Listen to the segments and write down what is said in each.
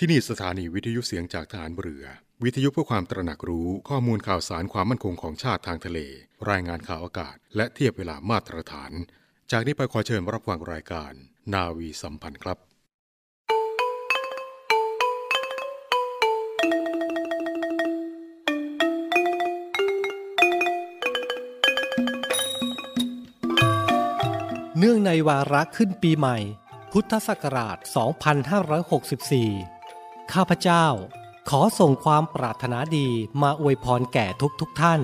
ที่นี่สถานีวิทยุเสียงจากฐานเรือวิทยุเพื่อความตระหนักรู้ข้อมูลข่าวสารความมั่นคงของชาติทางทะเลรายงานข่าวอากาศและเทียบเวลามาตรฐานจากนี้ไปขอเชิญรับฟังรายการนาวีสัมพันธ์ครับเนื่องในวาระขึ้นปีใหม่พุทธศักราช 2564 ข้าพเจ้าขอส่งความปรารถนาดีมาอวยพรแก่ทุกท่าน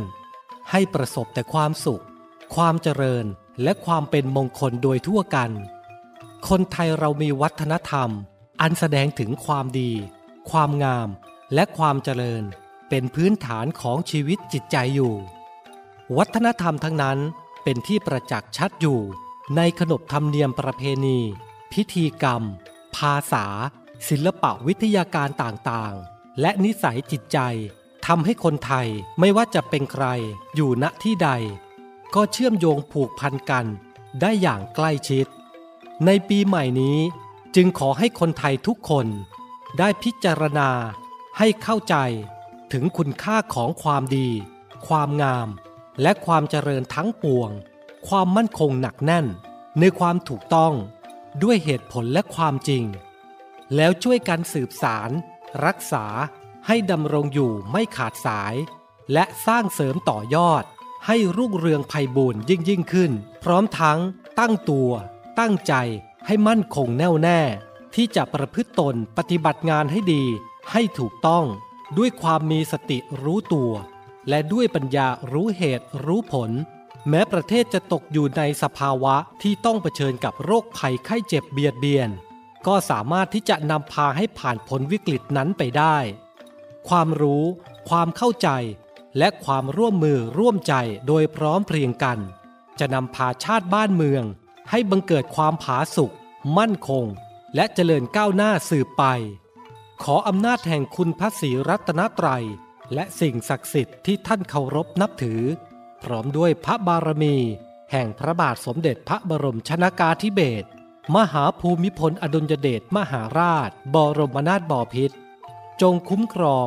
ให้ประสบแต่ความสุขความเจริญและความเป็นมงคลโดยทั่วกันคนไทยเรามีวัฒนธรรมอันแสดงถึงความดีความงามและความเจริญเป็นพื้นฐานของชีวิตจิตใจอยู่วัฒนธรรมทั้งนั้นเป็นที่ประจักษ์ชัดอยู่ในขนบธรรมเนียมประเพณีพิธีกรรมภาษาศิลปะวิทยาการต่างๆและนิสัยจิตใจทำให้คนไทยไม่ว่าจะเป็นใครอยู่ณที่ใดก็เชื่อมโยงผูกพันกันได้อย่างใกล้ชิดในปีใหม่นี้จึงขอให้คนไทยทุกคนได้พิจารณาให้เข้าใจถึงคุณค่าของความดีความงามและความเจริญทั้งปวงความมั่นคงหนักแน่นในความถูกต้องด้วยเหตุผลและความจริงแล้วช่วยกันสืบสารรักษาให้ดำรงอยู่ไม่ขาดสายและสร้างเสริมต่อยอดให้รุ่งเรืองไพบูลย์ยิ่งขึ้นพร้อมทั้งตั้งตัวตั้งใจให้มั่นคงแน่วแน่ที่จะประพฤติตนปฏิบัติงานให้ดีให้ถูกต้องด้วยความมีสติรู้ตัวและด้วยปัญญารู้เหตุรู้ผลแม้ประเทศจะตกอยู่ในสภาวะที่ต้องเผชิญกับโรคภัยไข้เจ็บเบียดเบียนก็สามารถที่จะนำพาให้ผ่านพ้นวิกฤตนั้นไปได้ความรู้ความเข้าใจและความร่วมมือร่วมใจโดยพร้อมเพรียงกันจะนำพาชาติบ้านเมืองให้บังเกิดความผาสุกมั่นคงและเจริญก้าวหน้าสืบไปขออำนาจแห่งคุณพระศรีรัตนตรัยและสิ่งศักดิ์สิทธิ์ที่ท่านเคารพนับถือพร้อมด้วยพระบารมีแห่งพระบาทสมเด็จพระบรมชนกาธิเบศรมหาภูมิพลอดุลยเดชมหาราชบรมนาถบพิตรจงคุ้มครอง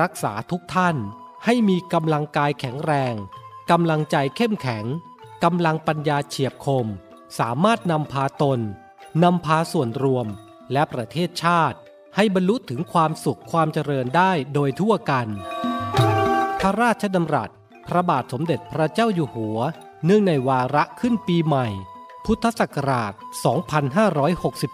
รักษาทุกท่านให้มีกำลังกายแข็งแรงกำลังใจเข้มแข็งกำลังปัญญาเฉียบคมสามารถนำพาตนนำพาส่วนรวมและประเทศชาติให้บรรลุถึงความสุขความเจริญได้โดยทั่วกันพระราชดำรัสพระบาทสมเด็จพระเจ้าอยู่หัวเนื่องในวาระขึ้นปีใหม่พุทธศักราช 2564คุณกำลังฟังเสียงจากฐาน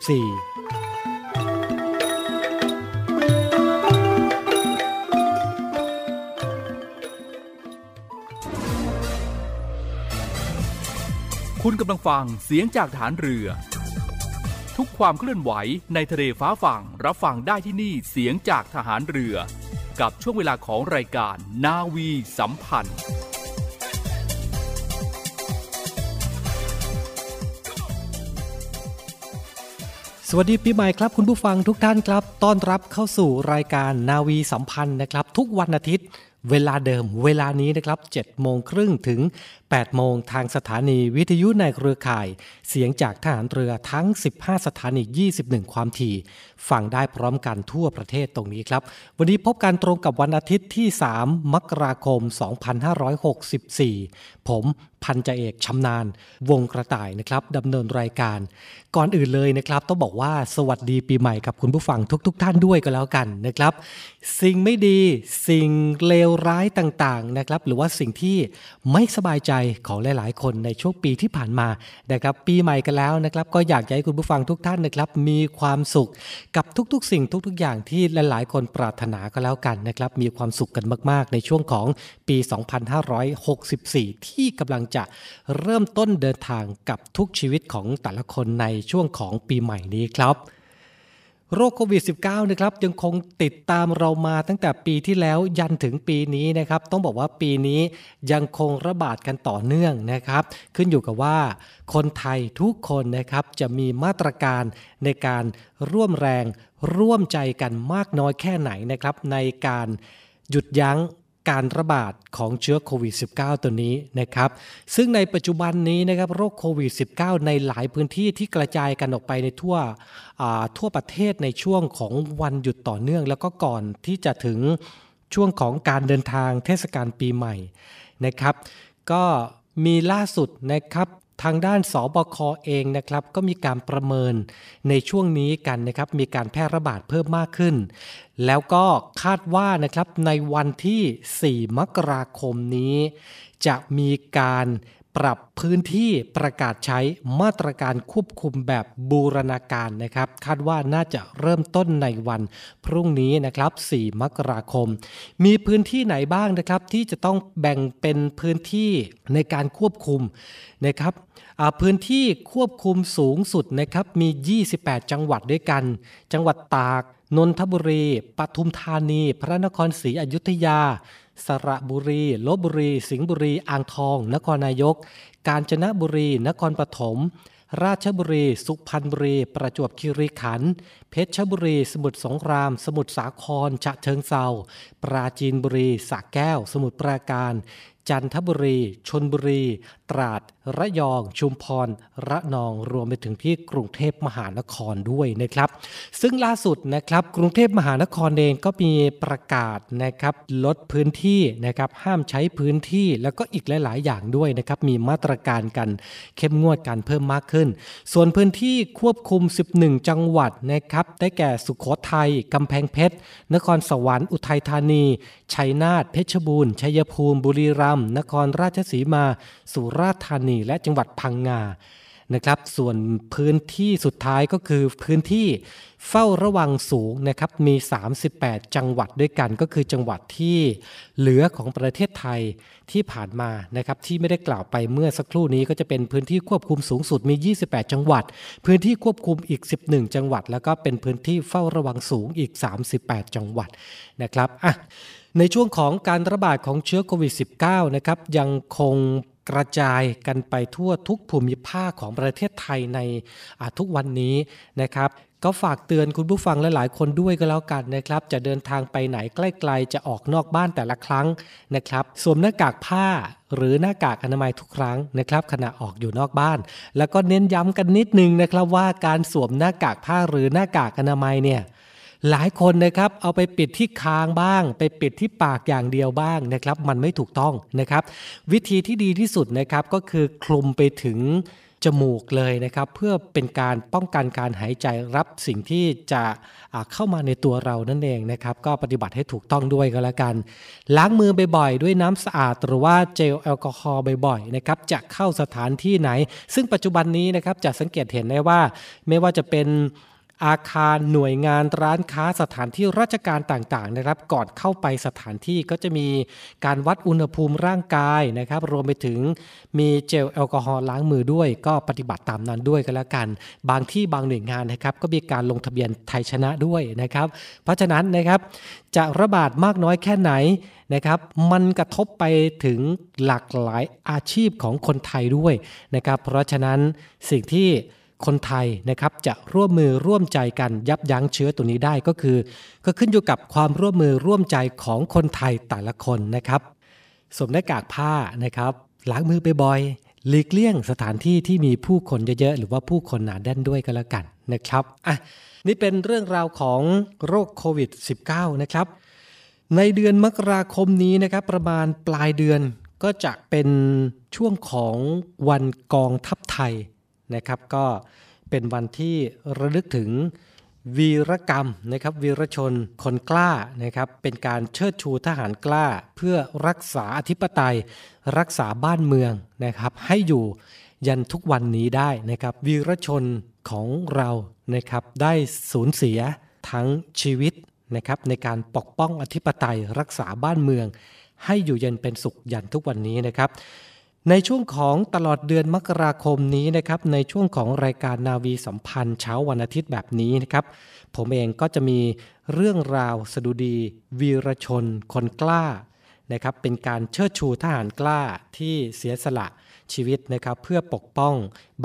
เรือทุกความเคลื่อนไหวในทะเลฟ้าฝั่งรับฟังได้ที่นี่เสียงจากทหารเรือกับช่วงเวลาของรายการนาวีสัมพันธ์สวัสดีปีใหม่ครับคุณผู้ฟังทุกท่านครับต้อนรับเข้าสู่รายการนาวีสัมพันธ์นะครับทุกวันอาทิตย์เวลาเดิมเวลานี้นะครับ 7:30 น.ถึง 8:00 น.ทางสถานีวิทยุในเครือข่ายเสียงจากทหารเรือทั้ง15สถานี21ความถี่ฟังได้พร้อมกันทั่วประเทศตรงนี้ครับวันนี้พบกันตรงกับวันอาทิตย์ที่3มกราคม2564ผมพันจ่าเอกชำนาญวงกระต่ายนะครับดำเนินรายการก่อนอื่นเลยนะครับต้องบอกว่าสวัสดีปีใหม่กับคุณผู้ฟังทุกท่านด้วยก็แล้วกันนะครับสิ่งไม่ดีสิ่งเลวร้ายต่างๆนะครับหรือว่าสิ่งที่ไม่สบายใจของหลายๆคนในช่วงปีที่ผ่านมานะครับปีใหม่กันแล้วนะครับก็อยากให้คุณผู้ฟังทุกท่านนะครับมีความสุขกับทุกๆสิ่งทุกๆอย่างที่หลายๆคนปรารถนาก็แล้วกันนะครับมีความสุขกันมากๆในช่วงของปี2564ที่กำลังจะเริ่มต้นเดินทางกับทุกชีวิตของแต่ละคนในช่วงของปีใหม่นี้ครับโรคโควิด -19 นะครับยังคงติดตามเรามาตั้งแต่ปีที่แล้วยันถึงปีนี้นะครับต้องบอกว่าปีนี้ยังคงระบาดกันต่อเนื่องนะครับขึ้นอยู่กับว่าคนไทยทุกคนนะครับจะมีมาตรการในการร่วมแรงร่วมใจกันมากน้อยแค่ไหนนะครับในการหยุดยั้ง การระบาดของเชื้อโควิด -19 ตัวนี้นะครับซึ่งในปัจจุบันนี้นะครับโรคโควิด -19 ในหลายพื้นที่ที่กระจายกันออกไปในทั่วประเทศในช่วงของวันหยุดต่อเนื่องแล้วก็ก่อนที่จะถึงช่วงของการเดินทางเทศกาลปีใหม่นะครับก็มีล่าสุดนะครับทางด้านสบค.เองนะครับก็มีการประเมินในช่วงนี้กันนะครับมีการแพร่ระบาดเพิ่มมากขึ้นแล้วก็คาดว่านะครับในวันที่4มกราคมนี้จะมีการปรับพื้นที่ประกาศใช้มาตรการควบคุมแบบบูรณาการนะครับคาดว่าน่าจะเริ่มต้นในวันพรุ่งนี้นะครับ4มกราคมมีพื้นที่ไหนบ้างนะครับที่จะต้องแบ่งเป็นพื้นที่ในการควบคุมนะครับพื้นที่ควบคุมสูงสุดนะครับมี28จังหวัดด้วยกันจังหวัดตากนนทบุรีปทุมธานีพระนครศรีอยุธยาสระบุรีลพบุรีสิงห์บุรีอ่างทองนครนายกกาญจนบุรีนครปฐมราชบุรีสุพรรณบุรีประจวบคีรีขันธ์เพชรบุรีสมุทรสงครามสมุทรสาครฉะเชิงเทราปราจีนบุรีสระแก้วสมุทรปราการจันทบุรีชลบุรีตราดระยองชุมพรระนองรวมไปถึงที่กรุงเทพมหานครด้วยนะครับซึ่งล่าสุดนะครับกรุงเทพมหานครเองก็มีประกาศนะครับลดพื้นที่นะครับห้ามใช้พื้นที่แล้วก็อีกหลายๆอย่างด้วยนะครับมีมาตรการกันเข้มงวดกันเพิ่มมากขึ้นส่วนพื้นที่ควบคุม11จังหวัดนะครับได้แก่สุโขทัยกำแพงเพชรนครสวรรค์อุทัยธานีชัยนาทเพชรบูรณ์ชัยภูมิบุรีรัมย์นครราชสีมาสุราษฎร์ธานีและจังหวัดพังงานะครับส่วนพื้นที่สุดท้ายก็คือพื้นที่เฝ้าระวังสูงนะครับมี38จังหวัดด้วยกันก็คือจังหวัดที่เหลือของประเทศไทยที่ผ่านมานะครับที่ไม่ได้กล่าวไปเมื่อสักครู่นี้ก็จะเป็นพื้นที่ควบคุมสูงสุดมี28จังหวัดพื้นที่ควบคุมอีก11จังหวัดแล้วก็เป็นพื้นที่เฝ้าระวังสูงอีก38จังหวัดนะครับในช่วงของการระบาดของเชื้อโควิด -19 นะครับยังคงกระจายกันไปทั่วทุกภูมิภาคของประเทศไทยในทุกวันนี้นะครับก็ฝากเตือนคุณผู้ฟังหลายๆคนด้วยก็แล้วกันนะครับจะเดินทางไปไหนใกล้ๆจะออกนอกบ้านแต่ละครั้งนะครับสวมหน้ากากผ้าหรือหน้ากากอนามัยทุกครั้งนะครับขณะออกอยู่นอกบ้านแล้วก็เน้นย้ำกันนิดนึงนะครับว่าการสวมหน้ากากผ้าหรือหน้ากากอนามัยเนี่ยหลายคนนะครับเอาไปปิดที่คางบ้างไปปิดที่ปากอย่างเดียวบ้างนะครับมันไม่ถูกต้องนะครับวิธีที่ดีที่สุดนะครับก็คือคลุมไปถึงจมูกเลยนะครับเพื่อเป็นการป้องกันการหายใจรับสิ่งที่จะเข้ามาในตัวเรานั่นเองนะครับก็ปฏิบัติให้ถูกต้องด้วยก็แล้วกันล้างมือบ่อยๆด้วยน้ำสะอาดหรือว่าเจลแอลกอฮอล์บ่อยๆนะครับจะเข้าสถานที่ไหนซึ่งปัจจุบันนี้นะครับจะสังเกตเห็นได้ว่าไม่ว่าจะเป็นอาคารหน่วยงานร้านค้าสถานที่ราชการต่างๆนะครับก่อนเข้าไปสถานที่ก็จะมีการวัดอุณหภูมิร่างกายนะครับรวมไปถึงมีเจลแอลกอฮอล์ล้างมือด้วยก็ปฏิบัติตามนั้นด้วยกันแล้วกันบางที่บางหน่วยงานนะครับก็มีการลงทะเบียนไทยชนะด้วยนะครับเพราะฉะนั้นนะครับจะระบาดมากน้อยแค่ไหนนะครับมันกระทบไปถึงหลากหลายอาชีพของคนไทยด้วยนะครับเพราะฉะนั้นสิ่งที่คนไทยนะครับจะร่วมมือร่วมใจกันยับยั้งเชื้อตัวนี้ได้ก็ขึ้นอยู่กับความร่วมมือร่วมใจของคนไทยแต่ละคนนะครับสวมหน้ากากผ้านะครับล้างมือบ่อยๆหลีกเลี่ยงสถานที่ที่มีผู้คนเยอะๆหรือว่าผู้คนหนาแน่นด้วยก็แล้วกันนะครับนี่เป็นเรื่องราวของโรคโควิด -19 นะครับในเดือนมกราคมนี้นะครับประมาณปลายเดือนก็จะเป็นช่วงของวันกองทัพไทยนะครับก็เป็นวันที่ระลึกถึงวีรกรรมนะครับวีรชนคนกล้านะครับเป็นการเชิดชูทหารกล้าเพื่อรักษาอธิปไตยรักษาบ้านเมืองนะครับให้อยู่ยันทุกวันนี้ได้นะครับวีรชนของเรานะครับได้สูญเสียทั้งชีวิตนะครับในการปกป้องอธิปไตยรักษาบ้านเมืองให้อยู่เย็นเป็นสุขยันทุกวันนี้นะครับในช่วงของตลอดเดือนมกราคมนี้นะครับในช่วงของรายการนาวีสัมพันธ์เช้าวันอาทิตย์แบบนี้นะครับผมเองก็จะมีเรื่องราวสดุดีวีรชนคนกล้านะครับเป็นการเชิดชูทหารกล้าที่เสียสละชีวิตนะครับเพื่อปกป้อง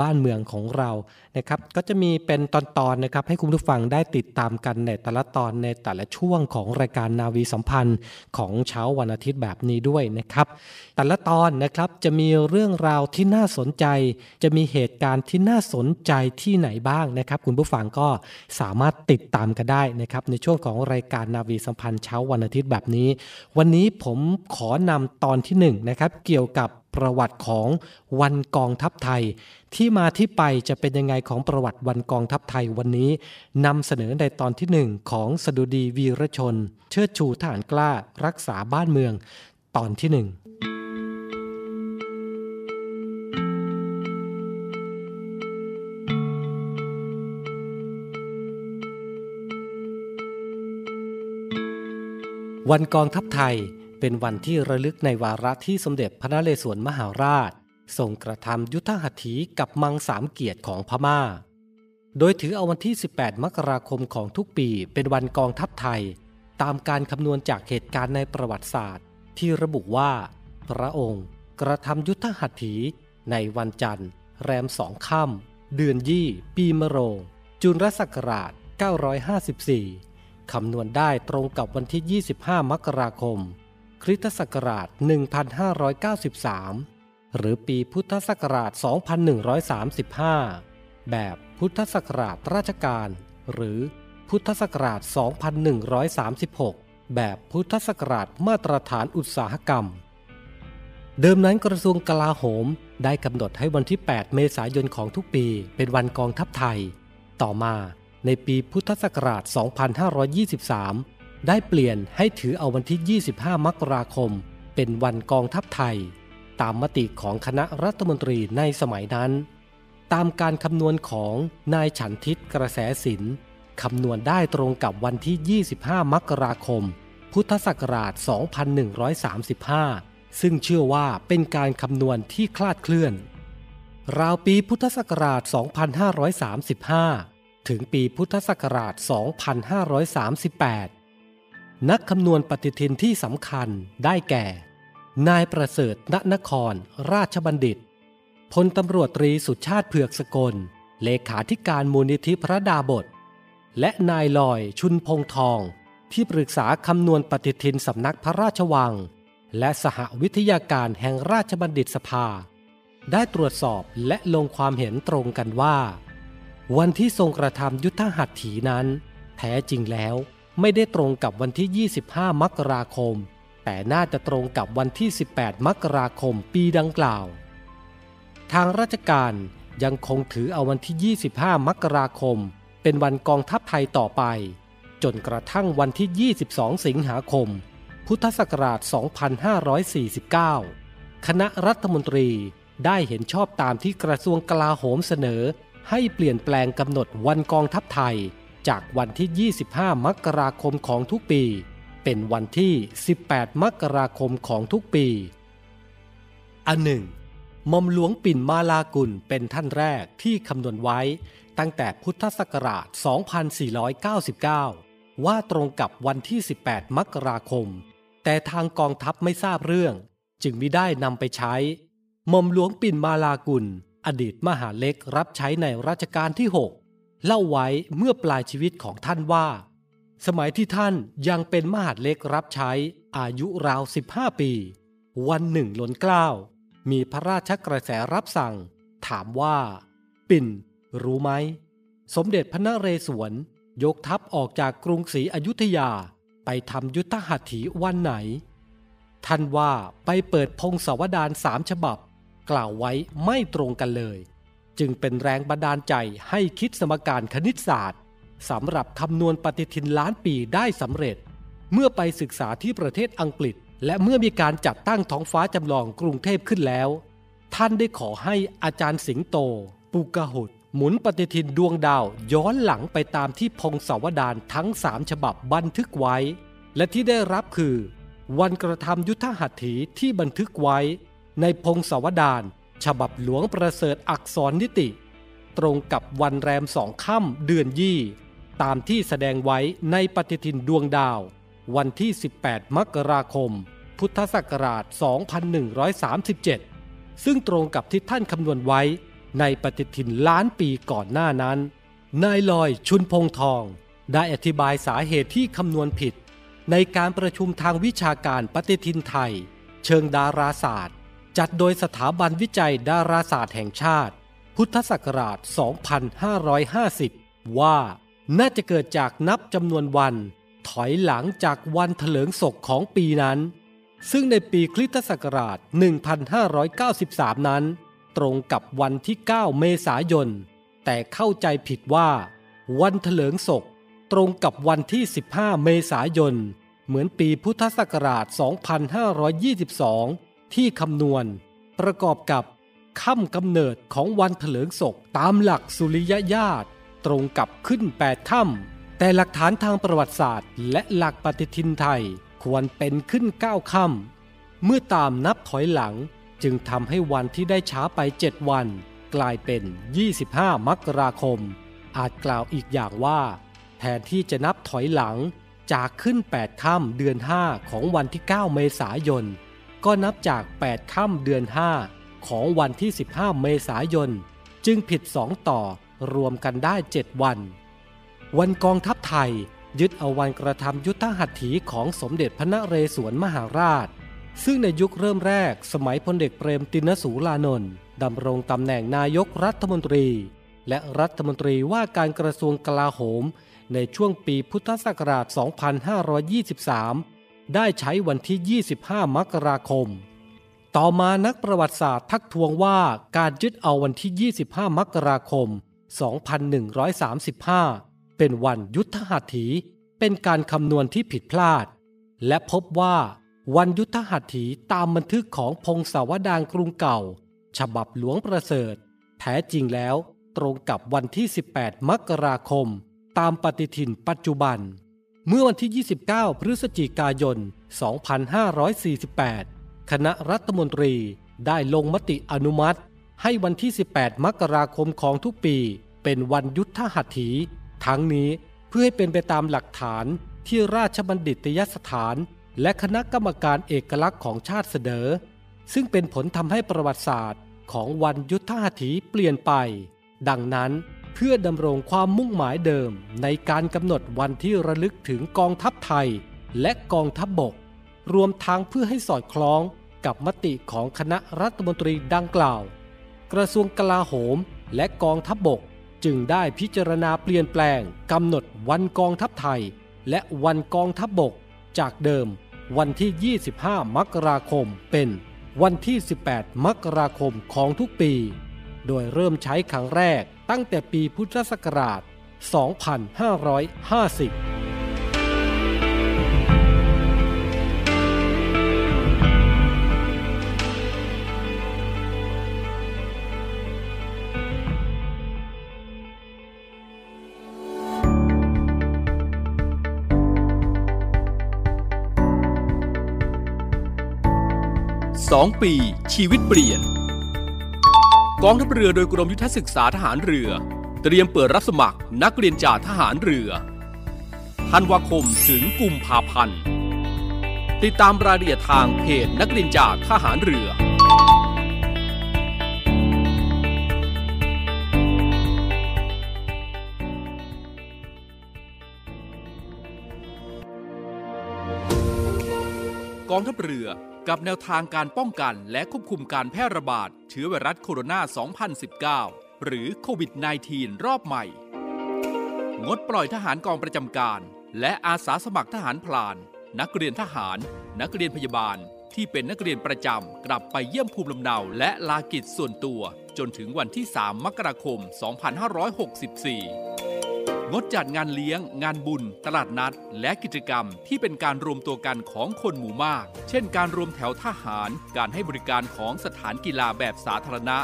บ้านเมืองของเรา นะครับก็จะมีเป็นตอนๆนะครับให้คุณผู้ฟังได้ติดตามกันในแต่ละตอนในแต่ละช่วงของรายการนาวีสัมพันธ์ของเช้าวันอาทิตย์แบบนี้ด้วยนะครับแต่ละตอนนะครับจะมีเรื่องราวที่น่าสนใจจะมีเหตุการณ์ที่น่าสนใจที่ไหนบ้างนะครับคุณผู้ฟังก็สามารถติดตามกันได้นะครับในช่วงของรายการนาวีสัมพันธ์เช้าวันอาทิตย์แบบนี้วันนี้ผมขอนำตอนที่1นะครับเกี่ยวกับประวัติของวันกองทัพไทยที่มาที่ไปจะเป็นยังไงของประวัติวันกองทัพไทยวันนี้นำเสนอในตอนที่1ของสดุดีวีรชนเชิดชูทหารกล้ารักษาบ้านเมืองตอนที่1วันกองทัพไทยเป็นวันที่ระลึกในวาระที่สมเด็จพระนเรศวรมหาราชทรงกระทำยุทธหัตถีกับมังสามเกียรติของพม่าโดยถือเอาวันที่18มกราคมของทุกปีเป็นวันกองทัพไทยตามการคำนวณจากเหตุการณ์ในประวัติศาสตร์ที่ระบุว่าพระองค์กระทำยุทธหัตถีในวันจันทร์แรม2ค่ำเดือนยี่ปีมะโรงจุลศักราช954คำนวณได้ตรงกับวันที่25มกราคมคริสตศักราช1593หรือปีพุทธศักราช2135แบบพุทธศักราชราชการหรือพุทธศักราช2136แบบพุทธศักราชมาตรฐานอุตสาหกรรมเดิมนั้นกระทรวงกลาโหมได้กำหนดให้วันที่8เมษายนของทุกปีเป็นวันกองทัพไทยต่อมาในปีพุทธศักราช2523ได้เปลี่ยนให้ถือเอาวันที่25มกราคมเป็นวันกองทัพไทยตามมติของคณะรัฐมนตรีในสมัยนั้นตามการคำนวณของนายฉันทิตกระแสสินคำนวณได้ตรงกับวันที่25มกราคมพุทธศักราช2135ซึ่งเชื่อว่าเป็นการคำนวณที่คลาดเคลื่อนราวปีพุทธศักราช2535ถึงปีพุทธศักราช2538นักคำนวณปฏิทินที่สำคัญได้แก่นายประเสริฐณนครราชบัณฑิตพลตำรวจตรีสุชาติเผือกสกลเลขาธิการมูลนิธิพระดาบสและนายลอยชุนพงทองที่ปรึกษาคำนวณปฏิทินสำนักพระราชวังและสหวิทยาการแห่งราชบัณฑิตสภาได้ตรวจสอบและลงความเห็นตรงกันว่าวันที่ทรงกระทำยุทธหัตถีนั้นแท้จริงแล้วไม่ได้ตรงกับวันที่25มกราคมแต่น่าจะตรงกับวันที่18มกราคมปีดังกล่าวทางราชการยังคงถือเอาวันที่25มกราคมเป็นวันกองทัพไทยต่อไปจนกระทั่งวันที่22สิงหาคมพุทธศักราช2549คณะรัฐมนตรีได้เห็นชอบตามที่กระทรวงกลาโหมเสนอให้เปลี่ยนแปลงกำหนดวันกองทัพไทยจากวันที่25มกราคมของทุกปีเป็นวันที่18มกราคมของทุกปีอันหนึ่งหม่อมหลวงปิ่นมาลากุลเป็นท่านแรกที่คำนวณไว้ตั้งแต่พุทธศักราช2499ว่าตรงกับวันที่18มกราคมแต่ทางกองทัพไม่ทราบเรื่องจึงมิได้นำไปใช้หม่อมหลวงปิ่นมาลากุลอดีตมหาเล็กรับใช้ในรัชกาลที่6เล่าไว้เมื่อปลายชีวิตของท่านว่าสมัยที่ท่านยังเป็นมหาเล็กรับใช้อายุราว15ปีวันหนึ่งล้นเกล้ามีพระราชกระแสรับสั่งถามว่าปิ่นรู้ไหมสมเด็จพระนเรศวรยกทัพออกจากกรุงศรีอยุธยาไปทำยุทธหัตถีวันไหนท่านว่าไปเปิดพงศาวดาร3ฉบับกล่าวไว้ไม่ตรงกันเลยจึงเป็นแรงบันดาลใจให้คิดสมการคณิตศาสตร์สำหรับคำนวณปฏิทินล้านปีได้สำเร็จเมื่อไปศึกษาที่ประเทศอังกฤษและเมื่อมีการจัดตั้งท้องฟ้าจำลองกรุงเทพขึ้นแล้วท่านได้ขอให้อาจารย์สิงโตปุกหุดหมุนปฏิทินดวงดาวย้อนหลังไปตามที่พงศาวดารทั้ง3ฉบับบันทึกไว้และที่ได้รับคือวันกระทำยุทธหัตถีที่บันทึกไว้ในพงศาวดารฉบับหลวงประเสริฐอักษรนิติตรงกับวันแรม2ค่ำเดือนยี่ตามที่แสดงไว้ในปฏิทินดวงดาววันที่18มกราคมพุทธศักราช2137ซึ่งตรงกับที่ท่านคำนวณไว้ ในปฏิทินล้านปีก่อนหน้านั้นนายลอยชุนพงษ์ทองได้อธิบายสาเหตุที่คำนวณผิดในการประชุมทางวิชาการปฏิทินไทยเชิงดาราศาสตร์จัดโดยสถาบันวิจัยดาราศาสตร์แห่งชาติพุทธศักราช 2550 ว่าน่าจะเกิดจากนับจำนวนวันถอยหลังจากวันเถลิงศกของปีนั้นซึ่งในปีคริสตศักราช 1593 นั้นตรงกับวันที่ 9 เมษายนแต่เข้าใจผิดว่าวันเถลิงศกตรงกับวันที่ 15 เมษายนเหมือนปีพุทธศักราช 2522 ที่คำนวณประกอบกับค่ำกำเนิดของวันเถลิงศกตามหลักสุริยญาตตรงกับขึ้น8ค่ำแต่หลักฐานทางประวัติศาสตร์และหลักปฏิทินไทยควรเป็นขึ้น9ค่ำเมื่อตามนับถอยหลังจึงทำให้วันที่ได้ช้าไป7วันกลายเป็น25มกราคมอาจกล่าวอีกอย่างว่าแทนที่จะนับถอยหลังจากขึ้น8ค่ำเดือน5ของวันที่9เมษายนก็นับจาก8ค่ำเดือน5ของวันที่15เมษายนจึงผิด2ต่อรวมกันได้7วันวันกองทัพไทยยึดเอาวันกระทำยุทธหัตถีของสมเด็จพระนเรศวรมหาราชซึ่งในยุคเริ่มแรกสมัยพลเอกเปรมติณสูลานนท์ดำรงตำแหน่งนายกรัฐมนตรีและรัฐมนตรีว่าการกระทรวงกลาโหมในช่วงปีพุทธศักราช 2523 ได้ใช้วันที่ 25 มกราคมต่อมานักประวัติศาสตร์ทักท้วงว่าการยึดเอาวันที่ 25 มกราคม 2135 เป็นวันยุทธหัตถีเป็นการคำนวณที่ผิดพลาดและพบว่าวันยุทธหัตถีตามบันทึกของพงศาวดารกรุงเก่าฉบับหลวงประเสริฐแท้จริงแล้วตรงกับวันที่ 18 มกราคมตามปฏิทินปัจจุบันเมื่อวันที่ 29 พฤศจิกายน 2548 คณะรัฐมนตรีได้ลงมติอนุมัติให้วันที่ 18 มกราคมของทุกปีเป็นวันยุทธหัตถีทั้งนี้เพื่อให้เป็นไปตามหลักฐานที่ราชบัณฑิตยสถานและคณะกรรมการเอกลักษณ์ของชาติเสนอซึ่งเป็นผลทำให้ประวัติศาสตร์ของวันยุทธหัตถีเปลี่ยนไปดังนั้นเพื่อดำรงความมุ่งหมายเดิมในการกำหนดวันที่ระลึกถึงกองทัพไทยและกองทัพบกรวมทั้งเพื่อให้สอดคล้องกับมติของคณะรัฐมนตรีดังกล่าวกระทรวงกลาโหมและกองทัพบกจึงได้พิจารณาเปลี่ยนแปลงกำหนดวันกองทัพไทยและวันกองทัพบกจากเดิมวันที่ 25 มกราคมเป็นวันที่ 18 มกราคมของทุกปีโดยเริ่มใช้ครั้งแรกตั้งแต่ปีพุทธศักราช 25502 ปีชีวิตเปลี่ยนกองทัพเรือโดยกรมยุทธศึกษาทหารเรือเตรียมเปิดรับสมัครนักเรียนจ่าทหารเรือธันวาคมถึงกุมภาพันธ์ติดตามรายละเอียดทางเพจนักเรียนจ่าทหารเรือกองทัพเรือกับแนวทางการป้องกันและควบคุมการแพร่ระบาดเชื้อไวรัสโคโรนา 2019 หรือโควิด -19 รอบใหม่งดปล่อยทหารกองประจำการและอาสาสมัครทหารพลานนักเรียนทหารนักเรียนพยาบาลที่เป็นนักเรียนประจำกลับไปเยี่ยมภูมิลำเนาและลากิจส่วนตัวจนถึงวันที่ 3 มกราคม 2564 งดจัดงานเลี้ยงงานบุญตลาดนัดและกิจกรรมที่เป็นการรวมตัวกันของคนหมู่มากเช่นการรวมแถวทหารการให้บริการของสถานกีฬาแบบสาธารณะ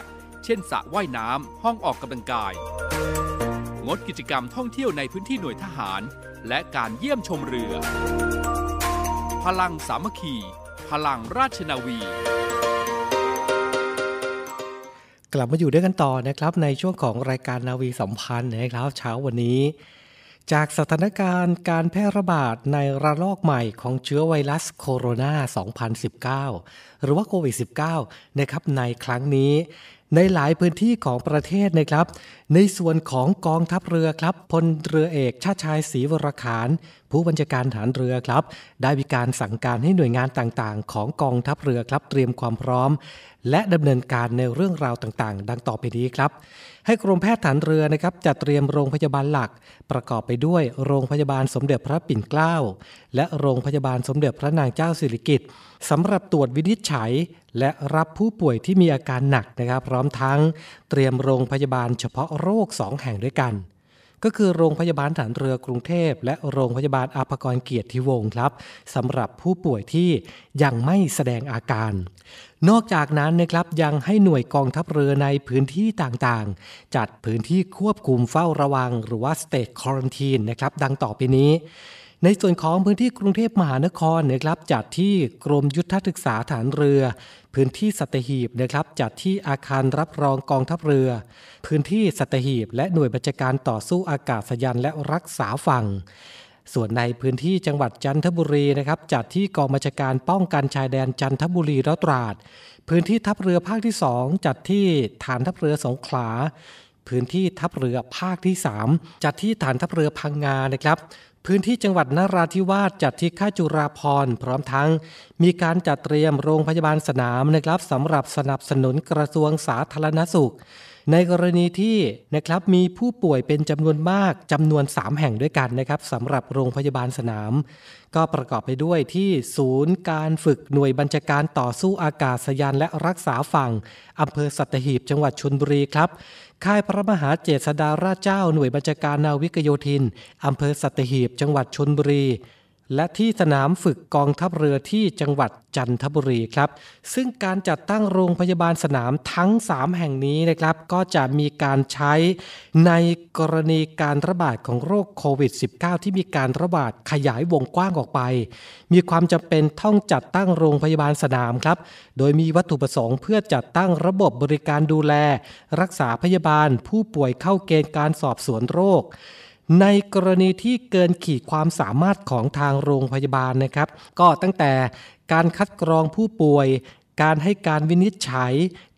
เช่นสระว่ายน้ำห้องออกกำลังกายงดกิจกรรมท่องเที่ยวในพื้นที่หน่วยทหารและการเยี่ยมชมเรือพลังสามัคคีพลังราชนาวีกลับมาอยู่ด้วยกันต่อนะครับในช่วงของรายการนาวีสัมพันธ์นะครับเช้าวันนี้จากสถานการณ์การแพร่ระบาดในระลอกใหม่ของเชื้อไวรัสโคโรนา 2019 หรือว่าโควิด -19 นะครับในครั้งนี้ ในหลายพื้นที่ของประเทศนะครับในส่วนของกองทัพเรือครับพลเรือเอกชาติชายศรีวรขานผู้บัญชาการฐานเรือครับได้มีการสั่งการให้หน่วยงานต่างๆของกองทัพเรือครับเตรียมความพร้อมและดำเนินการในเรื่องราวต่างๆดังต่อไปนี้ครับให้กรมแพทย์ฐานเรือนะครับจัดเตรียมโรงพยาบาลหลักประกอบไปด้วยโรงพยาบาลสมเด็จพระปิ่นเกล้าและโรงพยาบาลสมเด็จพระนางเจ้าสิริกิติ์สำหรับตรวจวินิจฉัยและรับผู้ป่วยที่มีอาการหนักนะครับพร้อมทั้งเตรียมโรงพยาบาลเฉพาะโรค2แห่งด้วยกันก็คือโรงพยาบาลฐานเรือกรุงเทพและโรงพยาบาลอาภากรเกียรติวงศ์ครับสำหรับผู้ป่วยที่ยังไม่แสดงอาการนอกจากนั้นนะครับยังให้หน่วยกองทัพเรือในพื้นที่ต่างๆจัดพื้นที่ควบคุมเฝ้าระวังหรือว่า State Quarantine นะครับดังต่อไปนี้ในส่วนของพื้นที่กรุงเทพมหานครนะครับจัดที่กรมยุทธศึกษาฐานเรือพื้นที่สัตหีบนะครับจัดที่อาคารรับรองกองทัพเรือพื้นที่สัตหีบและหน่วยบัญชาการต่อสู้อากาศยานและรักษาฝั่งส่วนในพื้นที่จังหวัดจันทบุรีนะครับจัดที่กองบัญชาการป้องกันชายแดนจันทบุรีและตราดพื้นที่ทัพเรือภาคที่2จัดที่ฐานทัพเรือสงขลาพื้นที่ทัพเรือภาคที่3จัดที่ฐานทัพเรือพังงานะครับพื้นที่จังหวัดนราธิวาสจัดที่ค่ายจุฬาภรณ์พร้อมทั้งมีการจัดเตรียมโรงพยาบาลสนามนะครับสำหรับสนับสนุนกระทรวงสาธารณสุขในกรณีที่นะครับมีผู้ป่วยเป็นจำนวนมากจำนวน3แห่งด้วยกันนะครับสำหรับโรงพยาบาลสนามก็ประกอบไปด้วยที่ศูนย์การฝึกหน่วยบัญชาการต่อสู้อากาศยานและรักษาฝั่งอำเภอสัตหีบจังหวัดชลบุรีครับค่ายพระมหาเจษฎาราชเจ้าหน่วยบัญชาการนาวิกโยธินอำเภอสัตหีบจังหวัดชลบุรีและที่สนามฝึกกองทัพเรือที่จังหวัดจันทบุรีครับซึ่งการจัดตั้งโรงพยาบาลสนามทั้ง3แห่งนี้นะครับก็จะมีการใช้ในกรณีการระบาดของโรคโควิด -19 ที่มีการระบาดขยายวงกว้างออกไปมีความจำเป็นต้องจัดตั้งโรงพยาบาลสนามครับโดยมีวัตถุประสงค์เพื่อจัดตั้งระบบบริการดูแลรักษาพยาบาลผู้ป่วยเข้าเกณฑ์การสอบสวนโรคในกรณีที่เกินขีดความสามารถของทางโรงพยาบาลนะครับก็ตั้งแต่การคัดกรองผู้ป่วยการให้การวินิจฉัย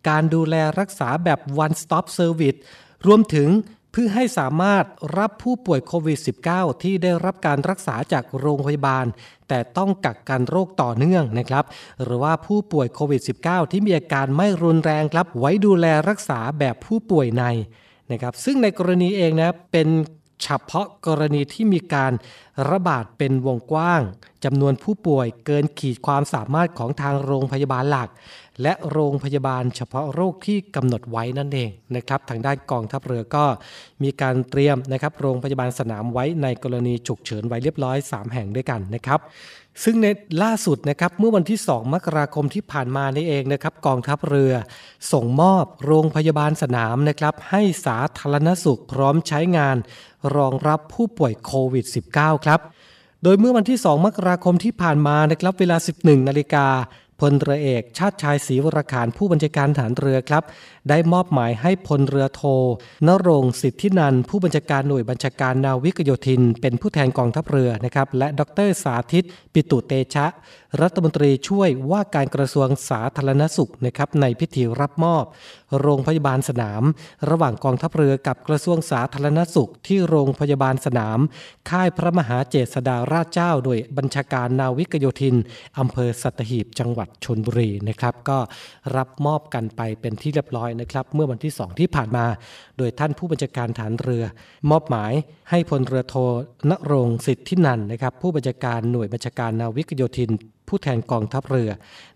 การดูแลรักษาแบบ one stop service รวมถึงเพื่อให้สามารถรับผู้ป่วยโควิด -19 ที่ได้รับการรักษาจากโรงพยาบาลแต่ต้องกักกันโรคต่อเนื่องนะครับหรือว่าผู้ป่วยโควิด -19 ที่มีอาการไม่รุนแรงครับไว้ดูแลรักษาแบบผู้ป่วยในนะครับซึ่งในกรณีเองนะเป็นเฉพาะกรณีที่มีการระบาดเป็นวงกว้างจำนวนผู้ป่วยเกินขีดความสามารถของทางโรงพยาบาลหลักและโรงพยาบาลเฉพาะโรคที่กำหนดไว้นั่นเองนะครับทางด้านกองทัพเรือก็มีการเตรียมนะครับโรงพยาบาลสนามไว้ในกรณีฉุกเฉินไว้เรียบร้อย3แห่งด้วยกันนะครับซึ่งในล่าสุดนะครับเมื่อวันที่2มกราคมที่ผ่านมานี่เองนะครับกองทัพเรือส่งมอบโรงพยาบาลสนามนะครับให้สาธารณสุขพร้อมใช้งานรองรับผู้ป่วยโควิด -19 ครับโดยเมื่อวันที่2มกราคมที่ผ่านมานะครับเวลา 11:00 น.พลเรือเอกชาติชายศรีวรขานผู้บัญชาการฐานเรือครับได้มอบหมายให้พลเรือโทนรงค์สิทธินันท์ผู้บัญชาการหน่วยบัญชาการนาวิกโยธินเป็นผู้แทนกองทัพเรือนะครับและดร.สาธิตปิตุเตชะรัฐมนตรีช่วยว่าการกระทรวงสาธารณสุขนะครับในพิธีรับมอบโรงพยาบาลสนามระหว่างกองทัพเรือกับกระทรวงสาธารณสุขที่โรงพยาบาลสนามค่ายพระมหาเจษฎาราชเจ้าหน่วยบัญชาการนาวิกโยธินอำเภอสัตหีบจังหวัดชลบุรีนะครับก็รับมอบกันไปเป็นที่เรียบร้อยนะครับเมื่อวันที่2ที่ผ่านมาโดยท่านผู้บัญชาการฐานเรือมอบหมายให้พลเรือโทณรงค์สิทธินันท์นะครับผู้บัญชาการหน่วยบัญชาการนาวิกโยธินผู้แทนกองทัพเรือ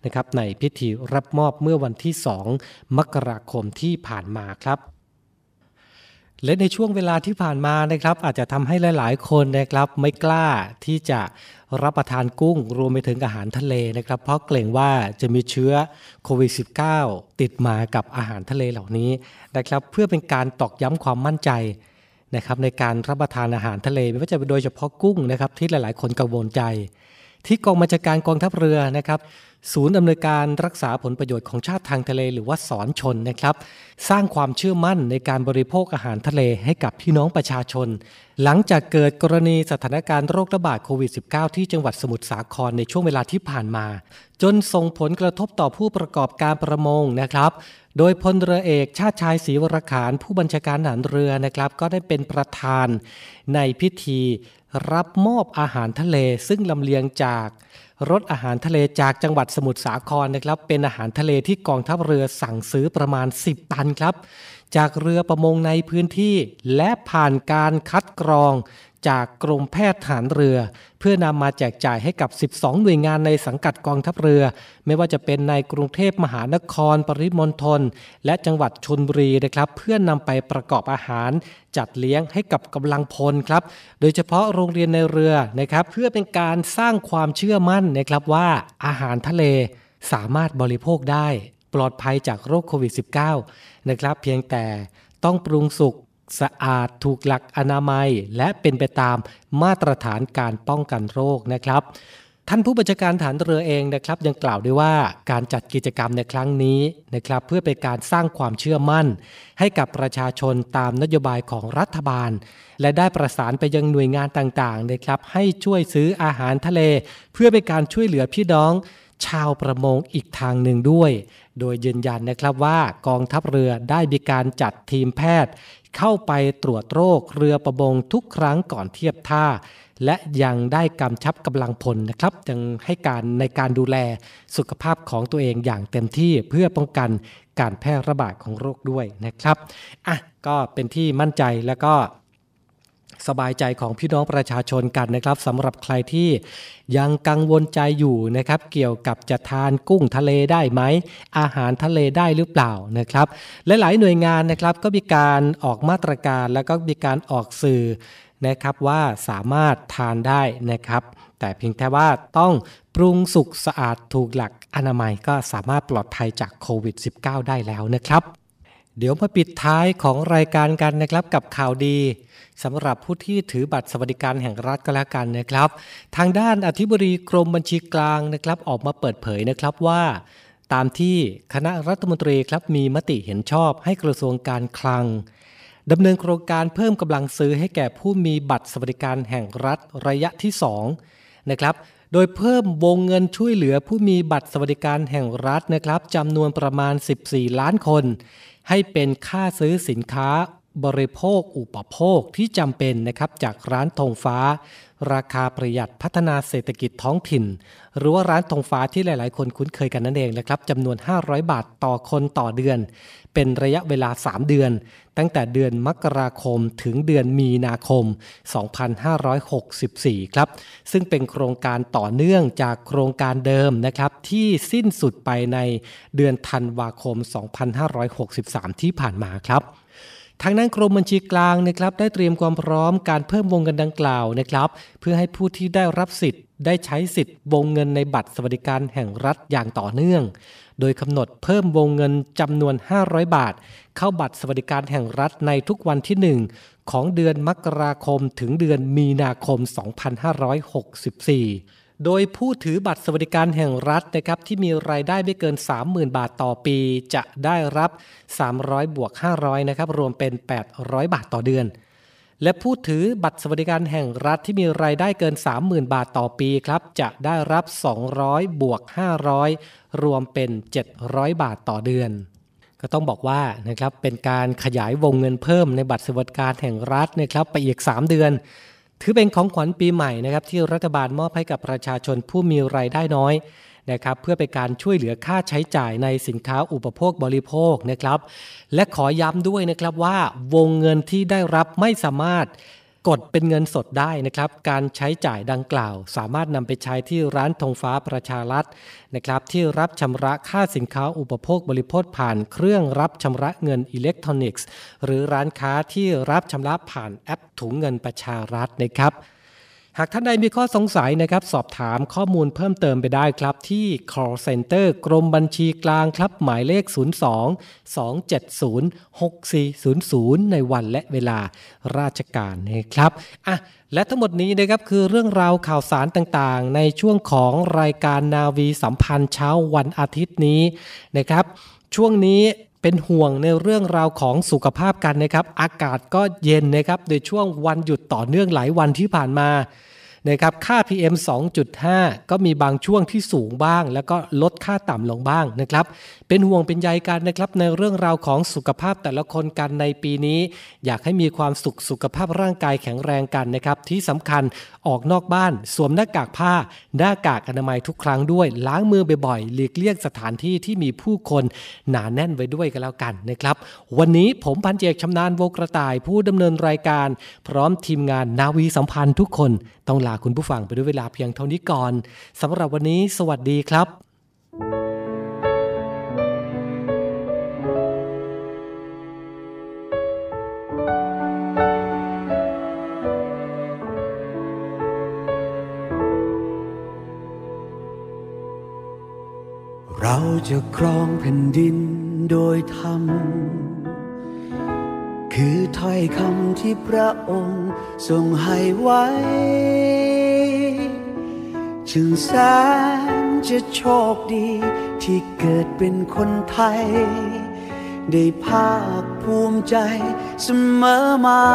นะครับในพิธีรับมอบเมื่อวันที่2มกราคมที่ผ่านมาครับและในช่วงเวลาที่ผ่านมานะครับอาจจะทำให้หลายๆคนนะครับไม่กล้าที่จะรับประทานกุ้งรวมไปถึงอาหารทะเลนะครับเพราะเกรงว่าจะมีเชื้อโควิด -19 ติดมากับอาหารทะเลเหล่านี้นะครับเพื่อเป็นการตอกย้ำความมั่นใจนะครับในการรับประทานอาหารทะเลไม่ว่าจะโดยเฉพาะกุ้งนะครับที่หลายๆคนกังวลใจ ที่กองบัญชาการกองทัพเรือนะครับศูนย์อำนวยการรักษาผลประโยชน์ของชาติทางทะเลหรือว่าสอนชนนะครับสร้างความเชื่อมั่นในการบริโภคอาหารทะเลให้กับพี่น้องประชาชนหลังจากเกิดกรณีสถานการณ์โรคระบาดโควิด -19 ที่จังหวัดสมุทรสาครในช่วงเวลาที่ผ่านมาจนส่งผลกระทบต่อผู้ประกอบการประมงนะครับโดยพลเรือเอกชาติชายศรีวรขานผู้บัญชาการทหารเรือนะครับก็ได้เป็นประธานในพิธีรับมอบอาหารทะเลซึ่งลำเลียงจากรถอาหารทะเลจากจังหวัดสมุทรสาครนะครับเป็นอาหารทะเลที่กองทัพเรือสั่งซื้อประมาณ10ตันครับจากเรือประมงในพื้นที่และผ่านการคัดกรองจากกรมแพทย์ทหารเรือเพื่อนำมาแจกจ่ายให้กับ12หน่วยงานในสังกัดกองทัพเรือไม่ว่าจะเป็นในกรุงเทพมหานครปริมณฑลและจังหวัดชลบุรีนะครับเพื่อนำไปประกอบอาหารจัดเลี้ยงให้กับกำลังพลครับโดยเฉพาะโรงเรียนในเรือนะครับเพื่อเป็นการสร้างความเชื่อมั่นนะครับว่าอาหารทะเลสามารถบริโภคได้ปลอดภัยจากโรคโควิด -19 นะครับเพียงแต่ต้องปรุงสุกสะอาดถูกหลักอนามัยและเป็นไปตามมาตรฐานการป้องกันโรคนะครับท่านผู้บัญชาการทหารเรือเองนะครับยังกล่าวด้วยว่าการจัดกิจกรรมในครั้งนี้นะครับเพื่อเป็นการสร้างความเชื่อมั่นให้กับประชาชนตามนโยบายของรัฐบาลและได้ประสานไปยังหน่วยงานต่างๆนะครับให้ช่วยซื้ออาหารทะเลเพื่อเป็นการช่วยเหลือพี่น้องชาวประมงอีกทางหนึ่งด้วยโดยยืนยันนะครับว่ากองทัพเรือได้มีการจัดทีมแพทย์เข้าไปตรวจโรคเรือประมงทุกครั้งก่อนเทียบท่าและยังได้กำชับกำลังพลนะครับยังให้การในการดูแลสุขภาพของตัวเองอย่างเต็มที่เพื่อป้องกันการแพร่ระบาดของโรคด้วยนะครับก็เป็นที่มั่นใจแล้วก็สบายใจของพี่น้องประชาชนกันนะครับสำหรับใครที่ยังกังวลใจอยู่นะครับเกี่ยวกับจะทานกุ้งทะเลได้ไหมอาหารทะเลได้หรือเปล่านะครับและหลายหน่วยงานนะครับก็มีการออกมาตรการแล้วก็มีการออกสื่อนะครับว่าสามารถทานได้นะครับแต่เพียงแต่ว่าต้องปรุงสุกสะอาดถูกหลักอนามัยก็สามารถปลอดภัยจากโควิด -19 ได้แล้วนะครับเดี๋ยวมาปิดท้ายของรายการกันนะครับกับข่าวดีสำหรับผู้ที่ถือบัตรสวัสดิการแห่งรัฐก็แล้วกันนะครับทางด้านอธิบดีกรมบัญชีกลางนะครับออกมาเปิดเผยนะครับว่าตามที่คณะรัฐมนตรีครับมีมติเห็นชอบให้กระทรวงการคลังดำเนินโครงการเพิ่มกำลังซื้อให้แก่ผู้มีบัตรสวัสดิการแห่งรัฐระยะที่2นะครับโดยเพิ่มวงเงินช่วยเหลือผู้มีบัตรสวัสดิการแห่งรัฐนะครับจำนวนประมาณ14ล้านคนให้เป็นค่าซื้อสินค้าบริโภคอุปโภคที่จำเป็นนะครับจากร้านธงฟ้าราคาประหยัดพัฒนาเศรษฐกิจท้องถิ่นหรือว่าร้านธงฟ้าที่หลายๆคนคุ้นเคยกันนั่นเองนะครับจำนวน500บาทต่อคนต่อเดือนเป็นระยะเวลา3เดือนตั้งแต่เดือนมกราคมถึงเดือนมีนาคม2564ครับซึ่งเป็นโครงการต่อเนื่องจากโครงการเดิมนะครับที่สิ้นสุดไปในเดือนธันวาคม2563ที่ผ่านมาครับทางด้านกรมบัญชีกลางนะครับได้เตรียมความพร้อมการเพิ่มวงเงินดังกล่าวนะครับเพื่อให้ผู้ที่ได้รับสิทธิ์ได้ใช้สิทธิ์วงเงินในบัตรสวัสดิการแห่งรัฐอย่างต่อเนื่องโดยกำหนดเพิ่มวงเงินจำนวน500บาทเข้าบัตรสวัสดิการแห่งรัฐในทุกวันที่1ของเดือนมกราคมถึงเดือนมีนาคม2564โดยผู้ถือบัตรสวัสดิการแห่งรัฐนะครับที่มีรายได้ไม่เกิน 30,000 บาทต่อปีจะได้รับ300 บวก 500นะครับรวมเป็น 800 บาทต่อเดือนและผู้ถือบัตรสวัสดิการแห่งรัฐที่มีรายได้เกิน 30,000 บาทต่อปีครับจะได้รับ200 บวก 500รวมเป็น 700 บาทต่อเดือนก็ต้องบอกว่านะครับเป็นการขยายวงเงินเพิ่มในบัตรสวัสดิการแห่งรัฐนะครับไปอีก3เดือนถือเป็นของขวัญปีใหม่นะครับที่รัฐบาลมอบให้กับประชาชนผู้มีรายได้น้อยนะครับเพื่อเป็นการช่วยเหลือค่าใช้จ่ายในสินค้าอุปโภคบริโภคนะครับและขอย้ำด้วยนะครับว่าวงเงินที่ได้รับไม่สามารถกดเป็นเงินสดได้นะครับการใช้จ่ายดังกล่าวสามารถนำไปใช้ที่ร้านธงฟ้าประชารัฐนะครับที่รับชำระค่าสินค้าอุปโภคบริโภคผ่านเครื่องรับชำระเงินอิเล็กทรอนิกส์หรือร้านค้าที่รับชำระผ่านแอปถุงเงินประชารัฐนะครับ หากท่านใดมีข้อสงสัยนะครับสอบถามข้อมูลเพิ่มเติมไปได้ครับที่ call center กรมบัญชีกลางครับหมายเลข 02-270-6400 ในวันและเวลาราชการนะครับและทั้งหมดนี้นะครับคือเรื่องราวข่าวสารต่างๆในช่วงของรายการนาวีสัมพันธ์เช้าวันอาทิตย์นี้นะครับช่วงนี้เป็นห่วงในเรื่องราวของสุขภาพกันนะครับอากาศก็เย็นนะครับโดยช่วงวันหยุดต่อเนื่องหลายวันที่ผ่านมานะครับค่า PM 2.5 ก็มีบางช่วงที่สูงบ้างแล้วก็ลดค่าต่ำลงบ้างนะครับเป็นห่วงเป็นใยกันนะครับในเรื่องราวของสุขภาพแต่ละคนกันในปีนี้อยากให้มีความสุขสุขภาพร่างกายแข็งแรงกันนะครับที่สำคัญออกนอกบ้านสวมหน้ากากผ้าหน้ากากอนามัยทุกครั้งด้วยล้างมือบ่อยๆหลีกเลี่ยงสถานที่ที่มีผู้คนหนาแน่นไว้ด้วยกันแล้วกันนะครับวันนี้ผมพันเอกชำนาญวงกระต่ายผู้ดำเนินรายการพร้อมทีมงานนาวีสัมพันธ์ทุกคนต้องลาคุณผู้ฟังไปด้วยเวลาเพียงเท่านี้ก่อนสำหรับวันนี้สวัสดีครับเราจะครองแผ่นดินโดยธรรมคือถ้อยคำที่พระองค์ทรงให้ไว้จึงแสนจะโชคดีที่เกิดเป็นคนไทยได้ภาคภูมิใจเสมอมา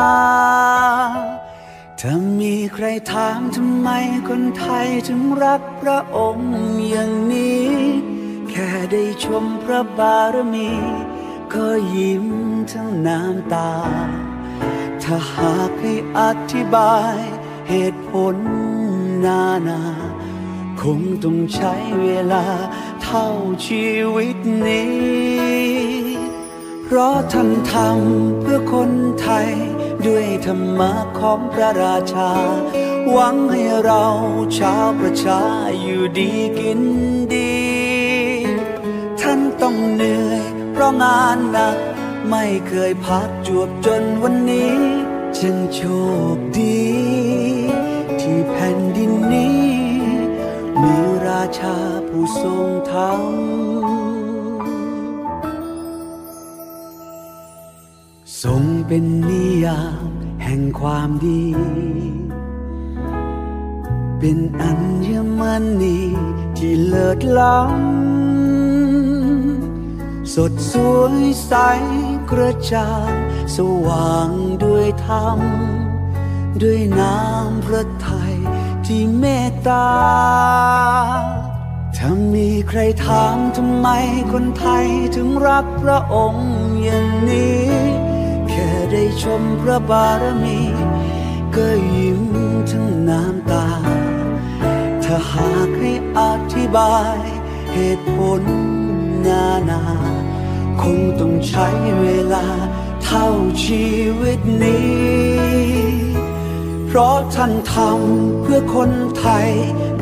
ถ้ามีใครถามทำไมคนไทยถึงรักพระองค์อย่างนี้แค่ได้ชมพระบารมีก็ยิ้มทั้งน้ำตาถ้าหากให้อธิบายเหตุผลนานาคงต้องใช้เวลาเท่าชีวิตนี้เพราะท่านทำเพื่อคนไทยด้วยธรรมะของพระราชาหวังให้เราชาวประชาอยู่ดีกินดีท่านต้องเหนื่อยเพราะงานหนักไม่เคยพักจวบจนวันนี้ฉันโชคดีที่แผ่นดินนี้มีราชาผู้ทรงธรรมทรงเป็นนิยามแห่งความดีเป็นอัญมณีที่เลิศล้ำสดสวยใสกระจ่างสว่างด้วยธรรมด้วยน้ำพระทัยที่เมตตาถ้ามีใครถามทำไมคนไทยถึงรักพระองค์อย่างนี้แค่ได้ชมพระบารมีก็ยิ้มทั้งน้ำตาถ้าหากให้อธิบายเหตุผลนานาคงต้องใช้เวลาเท่าชีวิตนี้เพราะท่านทำเพื่อคนไทย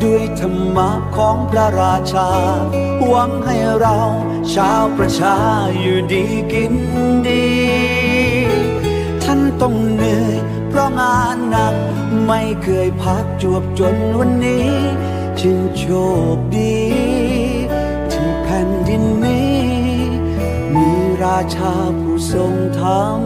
ด้วยธรรมะของพระราชาหวังให้เราชาวประชาอยู่ดีกินดีท่านต้องเหนื่อยเพราะงานหนักไม่เคยพักจวบจนวันนี้จึงโชคดีแผ่นดินนี้มีราชาผู้ทรงธรรม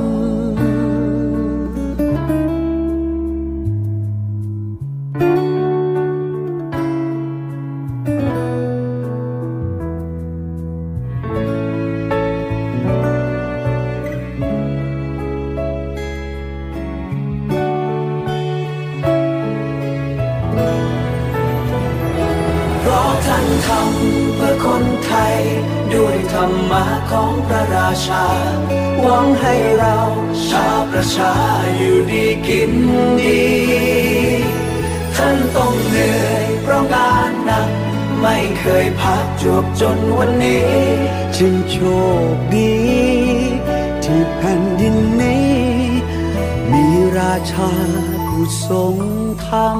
เพราะท่านทำเพื่อคนไทยด้วยธรรมะของพระราชาหวังให้เราชาวประชาอยู่ดีกินดีท่านต้องเหนื่อยเพราะงานหนักไม่เคยพักจวบจนวันนี้จึงโชคดีที่แผ่นดินนี้มีราชาผู้ทรงธรรม